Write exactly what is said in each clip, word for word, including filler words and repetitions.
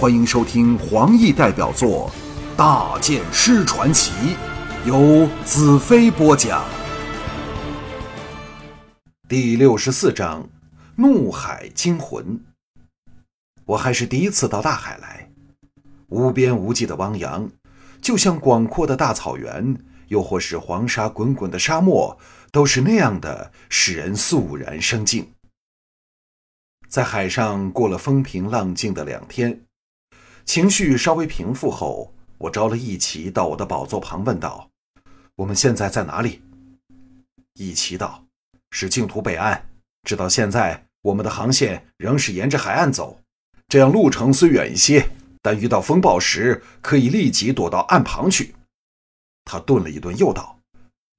欢迎收听黄易代表作《大剑师传奇》，由子飞播讲。第六十四章：怒海惊魂。我还是第一次到大海来，无边无际的汪洋，就像广阔的大草原，又或是黄沙滚滚的沙漠，都是那样的使人肃然生静。在海上过了风平浪静的两天，情绪稍微平复后，我招了义奇到我的宝座旁问道：“我们现在在哪里？”义奇道：“是净土北岸，直到现在我们的航线仍是沿着海岸走，这样路程虽远一些，但遇到风暴时可以立即躲到岸旁去。”他顿了一顿又道：“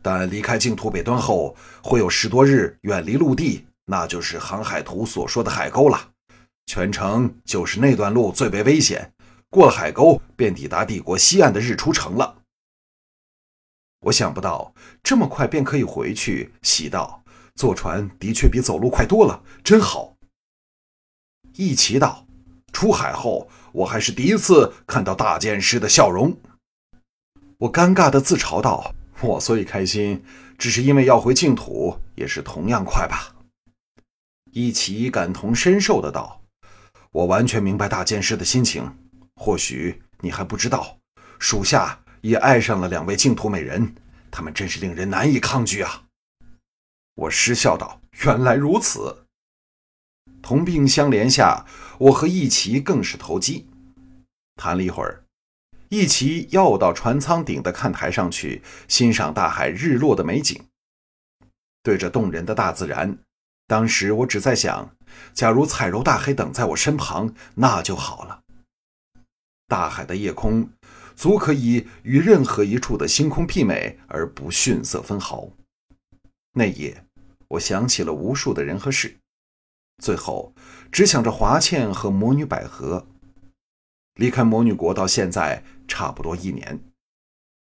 但离开净土北端后，会有十多日远离陆地，那就是航海图所说的海沟了，全程就是那段路最为危险，过了海沟便抵达帝国西岸的日出城了。”我想不到这么快便可以回去，喜道：“坐船的确比走路快多了，真好。”一奇道：“出海后，我还是第一次看到大剑师的笑容。”我尴尬地自嘲道：“我所以开心，只是因为要回净土也是同样快吧。”一起感同身受的道：“我完全明白大剑师的心情，或许你还不知道，属下也爱上了两位净土美人，他们真是令人难以抗拒啊。”我失笑道：“原来如此。”同病相怜下，我和一起更是投机。谈了一会儿，一起邀我到船舱顶的看台上去欣赏大海日落的美景。对着动人的大自然，当时我只在想，假如彩柔大黑等在我身旁，那就好了。大海的夜空，足可以与任何一处的星空媲美，而不逊色分毫。那夜，我想起了无数的人和事，最后只想着华倩和魔女百合。离开魔女国到现在差不多一年，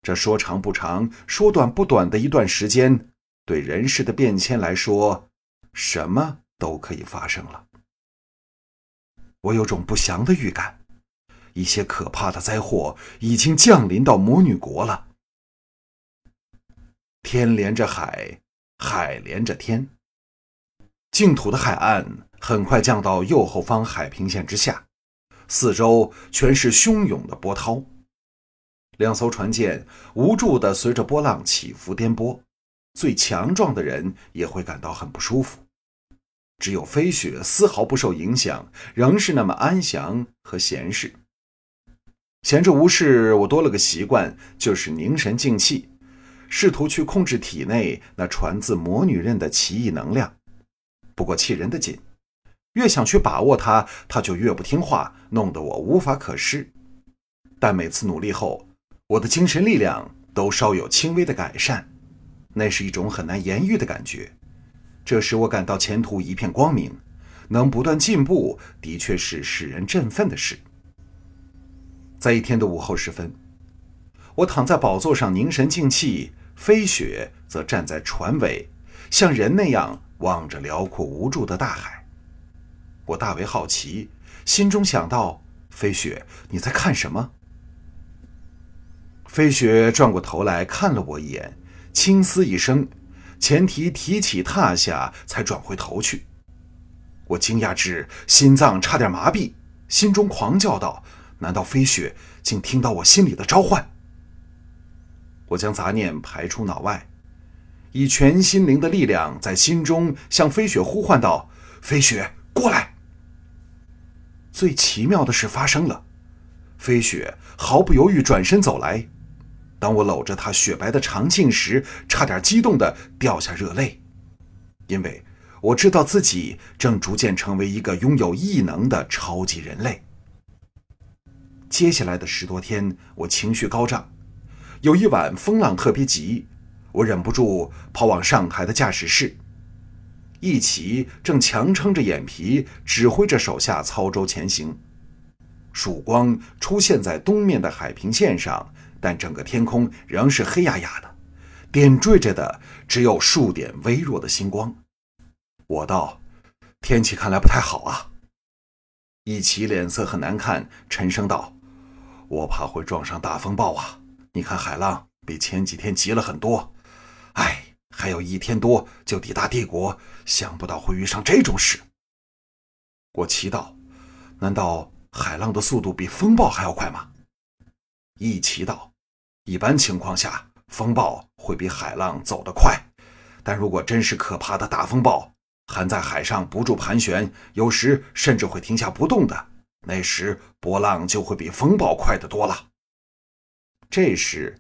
这说长不长，说短不短的一段时间，对人世的变迁来说，什么都可以发生了。我有种不祥的预感，一些可怕的灾祸已经降临到魔女国了。天连着海，海连着天。净土的海岸很快降到右后方海平线之下，四周全是汹涌的波涛。两艘船舰无助地随着波浪起伏颠簸，最强壮的人也会感到很不舒服。只有飞雪丝毫不受影响，仍是那么安详和闲适。闲着无事，我多了个习惯，就是凝神静气，试图去控制体内那传自魔女刃的奇异能量。不过气人的紧，越想去把握它，它就越不听话，弄得我无法可施。但每次努力后，我的精神力量都稍有轻微的改善，那是一种很难言喻的感觉，这使我感到前途一片光明，能不断进步，的确是使人振奋的事。在一天的午后时分，我躺在宝座上凝神静气，飞雪则站在船尾，像人那样望着辽阔无助的大海。我大为好奇，心中想到：“飞雪，你在看什么？”飞雪转过头来看了我一眼，轻嘶一声，前蹄提起踏下，才转回头去。我惊讶至心脏差点麻痹，心中狂叫道：“难道飞雪竟听到我心里的召唤？”我将杂念排出脑外，以全心灵的力量在心中向飞雪呼唤道：“飞雪，过来！”最奇妙的事发生了，飞雪毫不犹豫转身走来。当我搂着她雪白的长颈时，差点激动地掉下热泪，因为我知道自己正逐渐成为一个拥有异能的超级人类。接下来的十多天，我情绪高涨，有一晚风浪特别急，我忍不住跑往上台的驾驶室。一起正强撑着眼皮，指挥着手下操舟前行。曙光出现在东面的海平线上，但整个天空仍是黑压压的，点缀着的只有数点微弱的星光。我道：“天气看来不太好啊。”一奇脸色很难看，沉声道：“我怕会撞上大风暴啊！你看海浪比前几天急了很多。哎，还有一天多就抵达帝国，想不到会遇上这种事。”我奇道：“难道海浪的速度比风暴还要快吗？”一奇道：“一般情况下，风暴会比海浪走得快，但如果真是可怕的大风暴，还在海上不住盘旋，有时甚至会停下不动的，那时波浪就会比风暴快得多了。”这时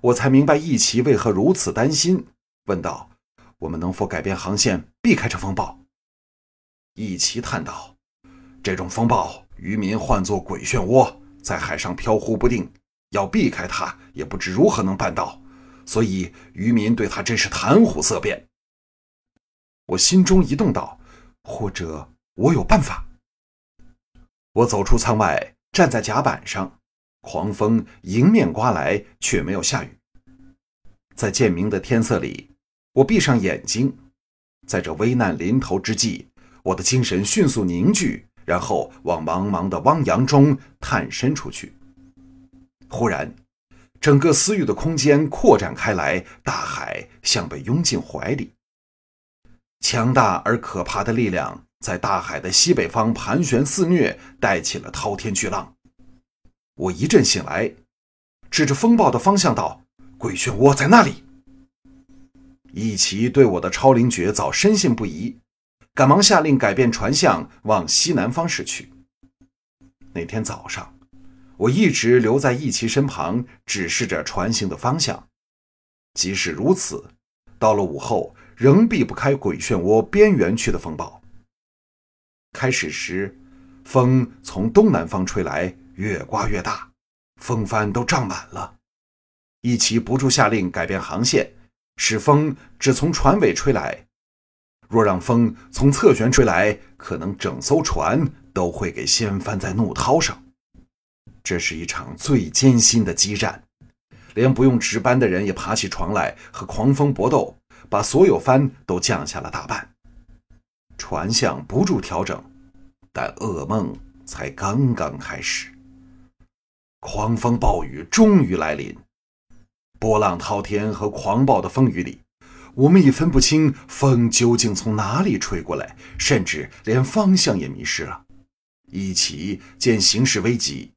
我才明白一奇为何如此担心，问道：“我们能否改变航线，避开这风暴？”一奇叹道：“这种风暴渔民唤作鬼漩涡，在海上飘忽不定，要避开它也不知如何能办到，所以渔民对它真是谈虎色变。”我心中一动道：“或者我有办法。”我走出舱外，站在甲板上，狂风迎面刮来，却没有下雨。在渐明的天色里，我闭上眼睛，在这危难临头之际，我的精神迅速凝聚，然后往茫茫的汪洋中探身出去。忽然，整个私域的空间扩展开来，大海像被拥进怀里。强大而可怕的力量在大海的西北方盘旋肆虐，带起了滔天巨浪。我一阵醒来，指着风暴的方向道：“鬼漩涡在那里！”一奇对我的超灵觉早深信不疑，赶忙下令改变船向，往西南方驶去。那天早上，我一直留在一奇身旁，指示着船行的方向。即使如此，到了午后，仍避不开鬼漩涡边缘区的风暴。开始时，风从东南方吹来，越刮越大，风帆都胀满了。一奇不住下令改变航线，使风只从船尾吹来。若让风从侧舷吹来，可能整艘船都会给掀翻在怒涛上。这是一场最艰辛的激战，连不用值班的人也爬起床来和狂风搏斗，把所有帆都降下了大半。船向不住调整，但噩梦才刚刚开始。狂风暴雨终于来临，波浪滔天和狂暴的风雨里，我们已分不清风究竟从哪里吹过来，甚至连方向也迷失了。一奇见形势危急，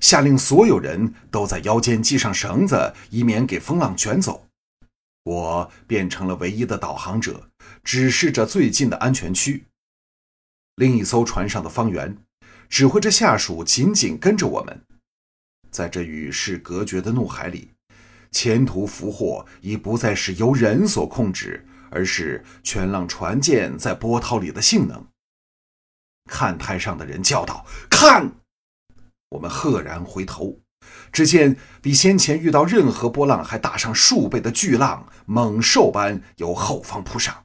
下令所有人都在腰间系上绳子，以免给风浪卷走。我变成了唯一的导航者，指示着最近的安全区。另一艘船上的方圆指挥着下属紧紧跟着我们。在这与世隔绝的怒海里，前途福祸已不再是由人所控制，而是全浪船舰在波涛里的性能。看台上的人叫道：“看！”我们赫然回头，只见比先前遇到任何波浪还大上数倍的巨浪猛兽般由后方扑上，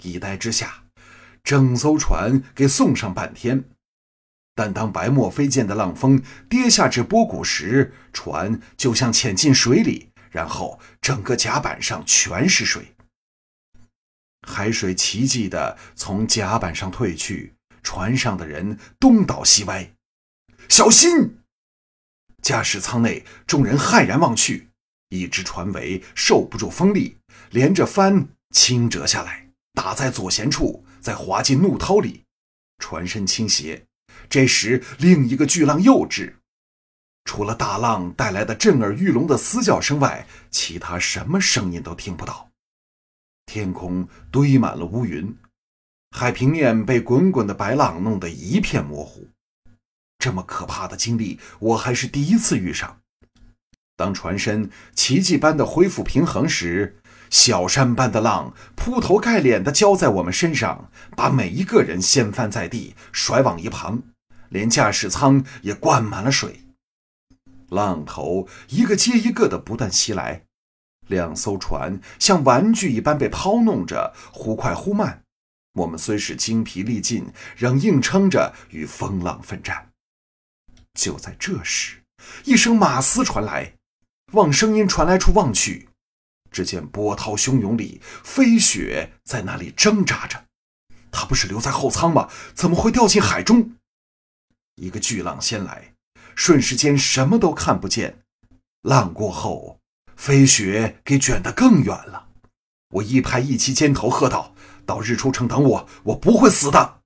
一呆之下，整艘船给送上半天。但当白沫飞溅的浪峰跌下至波谷时，船就像潜进水里，然后整个甲板上全是水。海水奇迹地从甲板上退去，船上的人东倒西歪。“小心！”驾驶舱内众人骇然望去，一只船尾受不住风力，连着帆倾折下来，打在左舷处，再滑进怒涛里，船身倾斜。这时另一个巨浪又至，除了大浪带来的震耳欲聋的嘶叫声外，其他什么声音都听不到。天空堆满了乌云，海平面被滚滚的白浪弄得一片模糊。这么可怕的经历，我还是第一次遇上。当船身奇迹般的恢复平衡时，小山般的浪铺头盖脸地浇在我们身上，把每一个人掀翻在地，甩往一旁，连驾驶舱也灌满了水。浪头一个接一个地不断袭来，两艘船像玩具一般被抛弄着，忽快忽慢。我们虽是精疲力尽，仍硬撑着与风浪奋战。就在这时，一声马嘶传来，望声音传来处望去，只见波涛汹涌里，飞雪在那里挣扎着。它不是留在后舱吗？怎么会掉进海中？一个巨浪先来，瞬时间什么都看不见。浪过后，飞雪给卷得更远了。我一拍一骑肩头喝道：“到日出城等我，我不会死的！”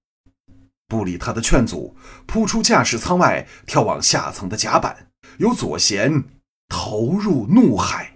不理他的劝阻，扑出驾驶舱外，跳往下层的甲板，由左舷投入怒海。